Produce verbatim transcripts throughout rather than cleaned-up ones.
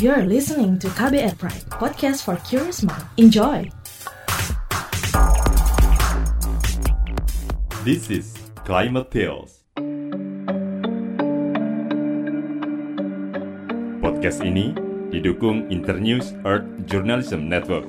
You're listening to K B R Prime, podcast for curious mind. Enjoy! This is Climate Tales. Podcast ini didukung Internews Earth Journalism Network.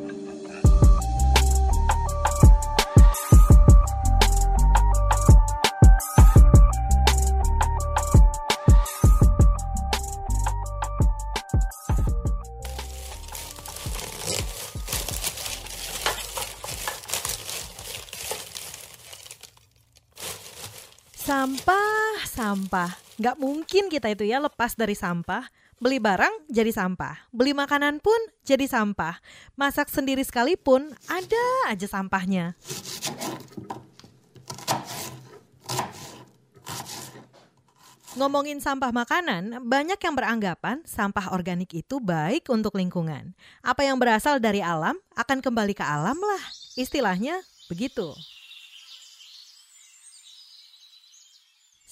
Sampah, sampah. Nggak mungkin kita itu ya lepas dari sampah. Beli barang jadi sampah. Beli makanan pun jadi sampah. Masak sendiri sekalipun ada aja sampahnya. Ngomongin sampah makanan, banyak yang beranggapan sampah organik itu baik untuk lingkungan. Apa yang berasal dari alam akan kembali ke alam lah. Istilahnya begitu.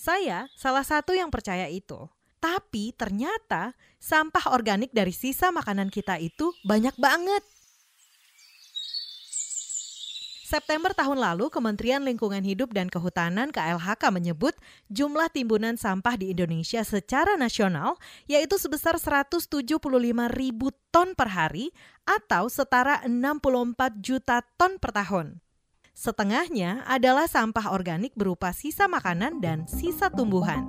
Saya salah satu yang percaya itu. Tapi ternyata sampah organik dari sisa makanan kita itu banyak banget. September tahun lalu, Kementerian Lingkungan Hidup dan Kehutanan K L H K menyebut jumlah timbunan sampah di Indonesia secara nasional yaitu sebesar seratus tujuh puluh lima ribu ton per hari atau setara enam puluh empat juta ton per tahun. Setengahnya adalah sampah organik berupa sisa makanan dan sisa tumbuhan.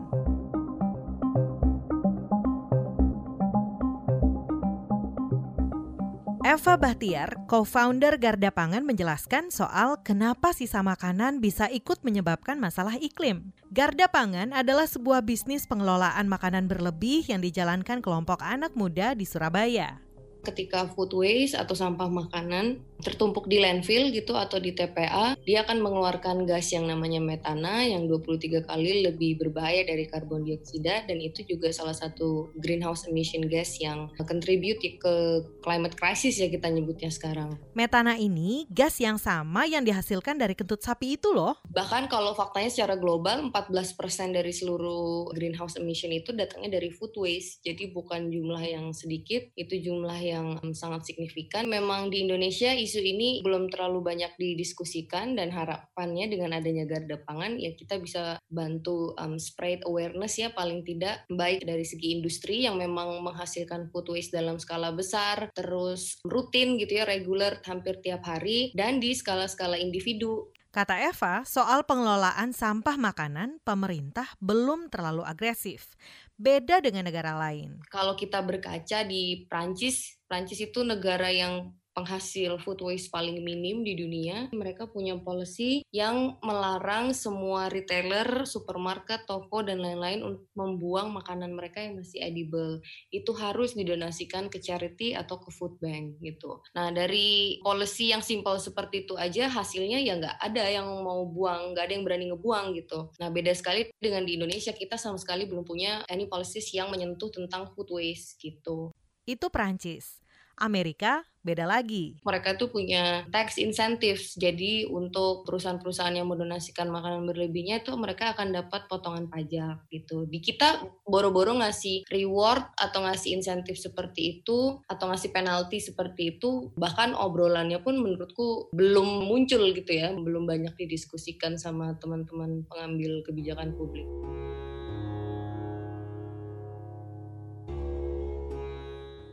Eva Bahtiar, co-founder Garda Pangan, menjelaskan soal kenapa sisa makanan bisa ikut menyebabkan masalah iklim. Garda Pangan adalah sebuah bisnis pengelolaan makanan berlebih yang dijalankan kelompok anak muda di Surabaya. Ketika food waste atau sampah makanan tertumpuk di landfill gitu atau di T P A, dia akan mengeluarkan gas yang namanya metana yang dua puluh tiga kali lebih berbahaya dari karbon dioksida, dan itu juga salah satu greenhouse emission gas yang contribute ke climate crisis ya kita nyebutnya sekarang. Metana ini gas yang sama yang dihasilkan dari kentut sapi itu loh. Bahkan kalau faktanya secara global empat belas persen dari seluruh greenhouse emission itu datangnya dari food waste. Jadi bukan jumlah yang sedikit, itu jumlah yang sangat signifikan. Memang di Indonesia isu ini belum terlalu banyak didiskusikan, dan harapannya dengan adanya Garda Pangan ya kita bisa bantu um, spread awareness ya, paling tidak baik dari segi industri yang memang menghasilkan food waste dalam skala besar, terus rutin gitu ya, reguler hampir tiap hari, dan di skala-skala individu. Kata Eva, soal pengelolaan sampah makanan, pemerintah belum terlalu agresif. Beda dengan negara lain. Kalau kita berkaca di Prancis, Prancis itu negara yang penghasil food waste paling minim di dunia. Mereka punya policy yang melarang semua retailer, supermarket, toko, dan lain-lain untuk membuang makanan mereka yang masih edible. Itu harus didonasikan ke charity atau ke food bank gitu. Nah, dari policy yang simple seperti itu aja hasilnya ya nggak ada yang mau buang, nggak ada yang berani ngebuang gitu. Nah, beda sekali dengan di Indonesia, kita sama sekali belum punya any policies yang menyentuh tentang food waste gitu. Itu Perancis. Amerika beda lagi. Mereka tuh punya tax incentives, jadi untuk perusahaan-perusahaan yang mendonasikan makanan berlebihnya tuh mereka akan dapat potongan pajak gitu. Di kita boro-boro ngasih reward atau ngasih insentif seperti itu atau ngasih penalti seperti itu, bahkan obrolannya pun menurutku belum muncul gitu ya, belum banyak didiskusikan sama teman-teman pengambil kebijakan publik.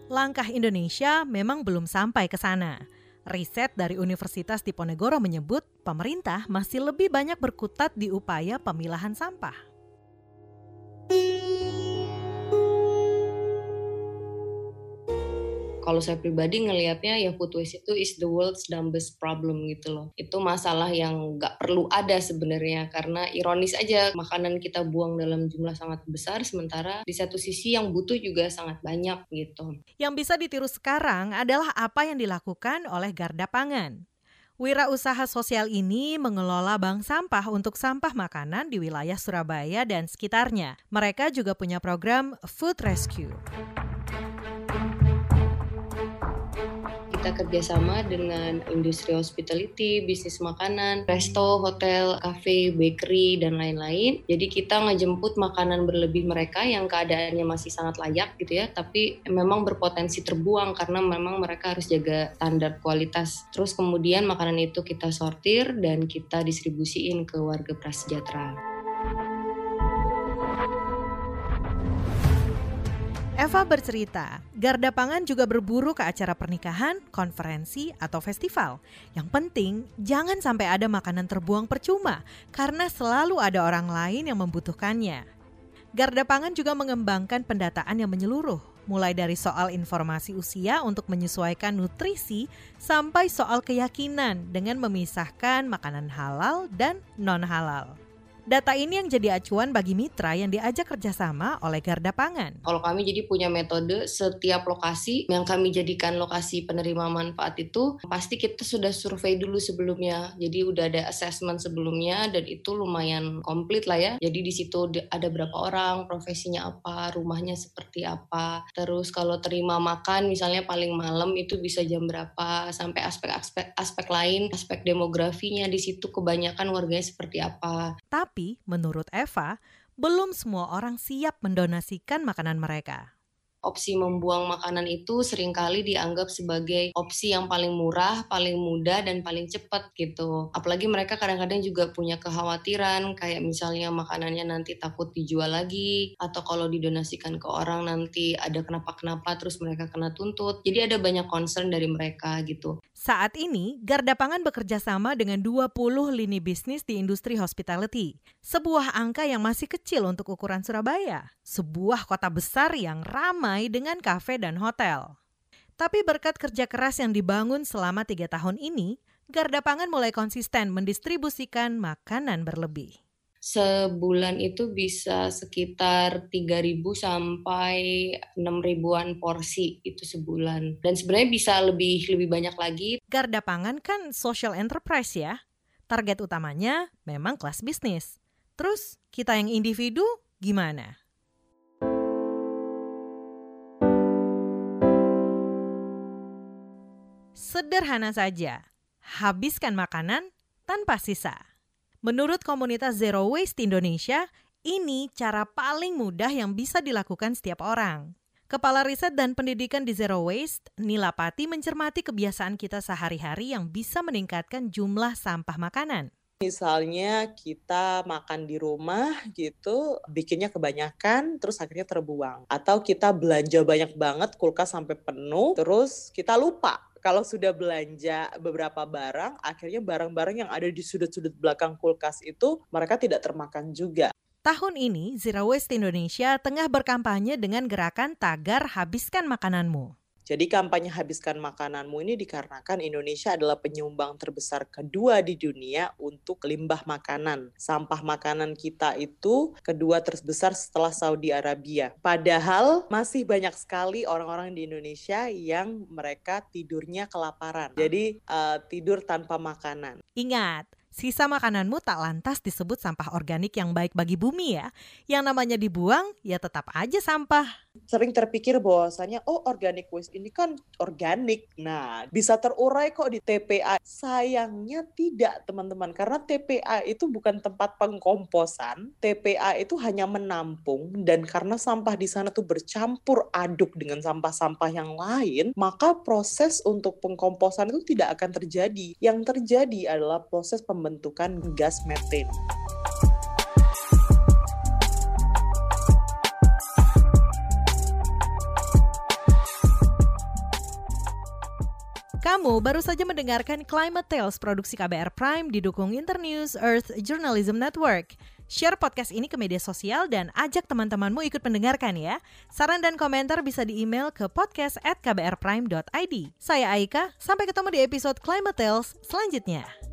Langkah Indonesia memang belum sampai ke sana. Riset dari Universitas Diponegoro menyebut pemerintah masih lebih banyak berkutat di upaya pemilahan sampah. Kalau saya pribadi ngelihatnya ya food waste itu is the world's dumbest problem gitu loh. Itu masalah yang nggak perlu ada sebenarnya, karena ironis aja makanan kita buang dalam jumlah sangat besar sementara di satu sisi yang butuh juga sangat banyak gitu. Yang bisa ditiru sekarang adalah apa yang dilakukan oleh Garda Pangan. Wirausaha sosial ini mengelola bank sampah untuk sampah makanan di wilayah Surabaya dan sekitarnya. Mereka juga punya program Food Rescue. kita kerjasama dengan industri hospitality, bisnis makanan, resto, hotel, cafe, bakery, dan lain-lain. Jadi kita ngejemput makanan berlebih mereka yang keadaannya masih sangat layak gitu ya, tapi memang berpotensi terbuang karena memang mereka harus jaga standar kualitas. Terus kemudian makanan itu kita sortir dan kita distribusiin ke warga prasejahtera. Eva bercerita, Garda Pangan juga berburu ke acara pernikahan, konferensi, atau festival. Yang penting, jangan sampai ada makanan terbuang percuma, karena selalu ada orang lain yang membutuhkannya. Garda Pangan juga mengembangkan pendataan yang menyeluruh, mulai dari soal informasi usia untuk menyesuaikan nutrisi, sampai soal keyakinan dengan memisahkan makanan halal dan non-halal. Data ini yang jadi acuan bagi mitra yang diajak kerjasama oleh Garda Pangan. Kalau kami jadi punya metode setiap lokasi yang kami jadikan lokasi penerima manfaat itu, pasti kita sudah survei dulu sebelumnya. Jadi udah ada assessment sebelumnya dan itu lumayan komplit lah ya. Jadi di situ ada berapa orang, profesinya apa, rumahnya seperti apa. Terus kalau terima makan misalnya paling malam itu bisa jam berapa, sampai aspek-aspek aspek lain, aspek demografinya di situ kebanyakan warganya seperti apa. Tapi Tapi menurut Eva, belum semua orang siap mendonasikan makanan mereka. Opsi membuang makanan itu seringkali dianggap sebagai opsi yang paling murah, paling mudah, dan paling cepat gitu. Apalagi mereka kadang-kadang juga punya kekhawatiran, kayak misalnya makanannya nanti takut dijual lagi, atau kalau didonasikan ke orang nanti ada kenapa-kenapa, terus mereka kena tuntut. Jadi ada banyak concern dari mereka gitu. Saat ini, Garda Pangan bekerja sama dengan dua puluh lini bisnis di industri hospitality. Sebuah angka yang masih kecil untuk ukuran Surabaya. Sebuah kota besar yang ramah dengan kafe dan hotel. Tapi berkat kerja keras yang dibangun selama tiga tahun ini, Garda Pangan mulai konsisten mendistribusikan makanan berlebih. Sebulan itu bisa sekitar tiga ribu sampai enam ribuan porsi itu sebulan. Dan sebenarnya bisa lebih lebih banyak lagi. Garda Pangan kan social enterprise ya. Target utamanya memang kelas bisnis. Terus kita yang individu gimana? Sederhana saja, habiskan makanan tanpa sisa. Menurut komunitas Zero Waste Indonesia, ini cara paling mudah yang bisa dilakukan setiap orang. Kepala Riset dan Pendidikan di Zero Waste, Nilapati mencermati kebiasaan kita sehari-hari yang bisa meningkatkan jumlah sampah makanan. Misalnya kita makan di rumah gitu, bikinnya kebanyakan terus akhirnya terbuang. Atau kita belanja banyak banget, kulkas sampai penuh, terus kita lupa. Kalau sudah belanja beberapa barang, akhirnya barang-barang yang ada di sudut-sudut belakang kulkas itu mereka tidak termakan juga. Tahun ini, Zero Waste Indonesia tengah berkampanye dengan gerakan tagar habiskan makananmu. Jadi kampanye habiskan makananmu ini dikarenakan Indonesia adalah penyumbang terbesar kedua di dunia untuk limbah makanan. Sampah makanan kita itu kedua terbesar setelah Saudi Arabia. Padahal masih banyak sekali orang-orang di Indonesia yang mereka tidurnya kelaparan. Jadi uh, tidur tanpa makanan. Ingat, sisa makananmu tak lantas disebut sampah organik yang baik bagi bumi ya. Yang namanya dibuang, ya tetap aja sampah. Sering terpikir bahwasannya, oh organic waste ini kan organik. Nah, bisa terurai kok di T P A. Sayangnya tidak teman-teman, karena T P A itu bukan tempat pengkomposan. T P A itu hanya menampung, dan karena sampah di sana tuh bercampur aduk dengan sampah-sampah yang lain, maka proses untuk pengkomposan itu tidak akan terjadi. Yang terjadi adalah proses pembentukan bentukan gas metan. Kamu baru saja mendengarkan Climate Tales produksi K B R Prime didukung Internews Earth Journalism Network. Share podcast ini ke media sosial dan ajak teman-temanmu ikut mendengarkan ya. Saran dan komentar bisa di-email ke podcast at k b r prime dot i d. Saya Aika, sampai ketemu di episode Climate Tales selanjutnya.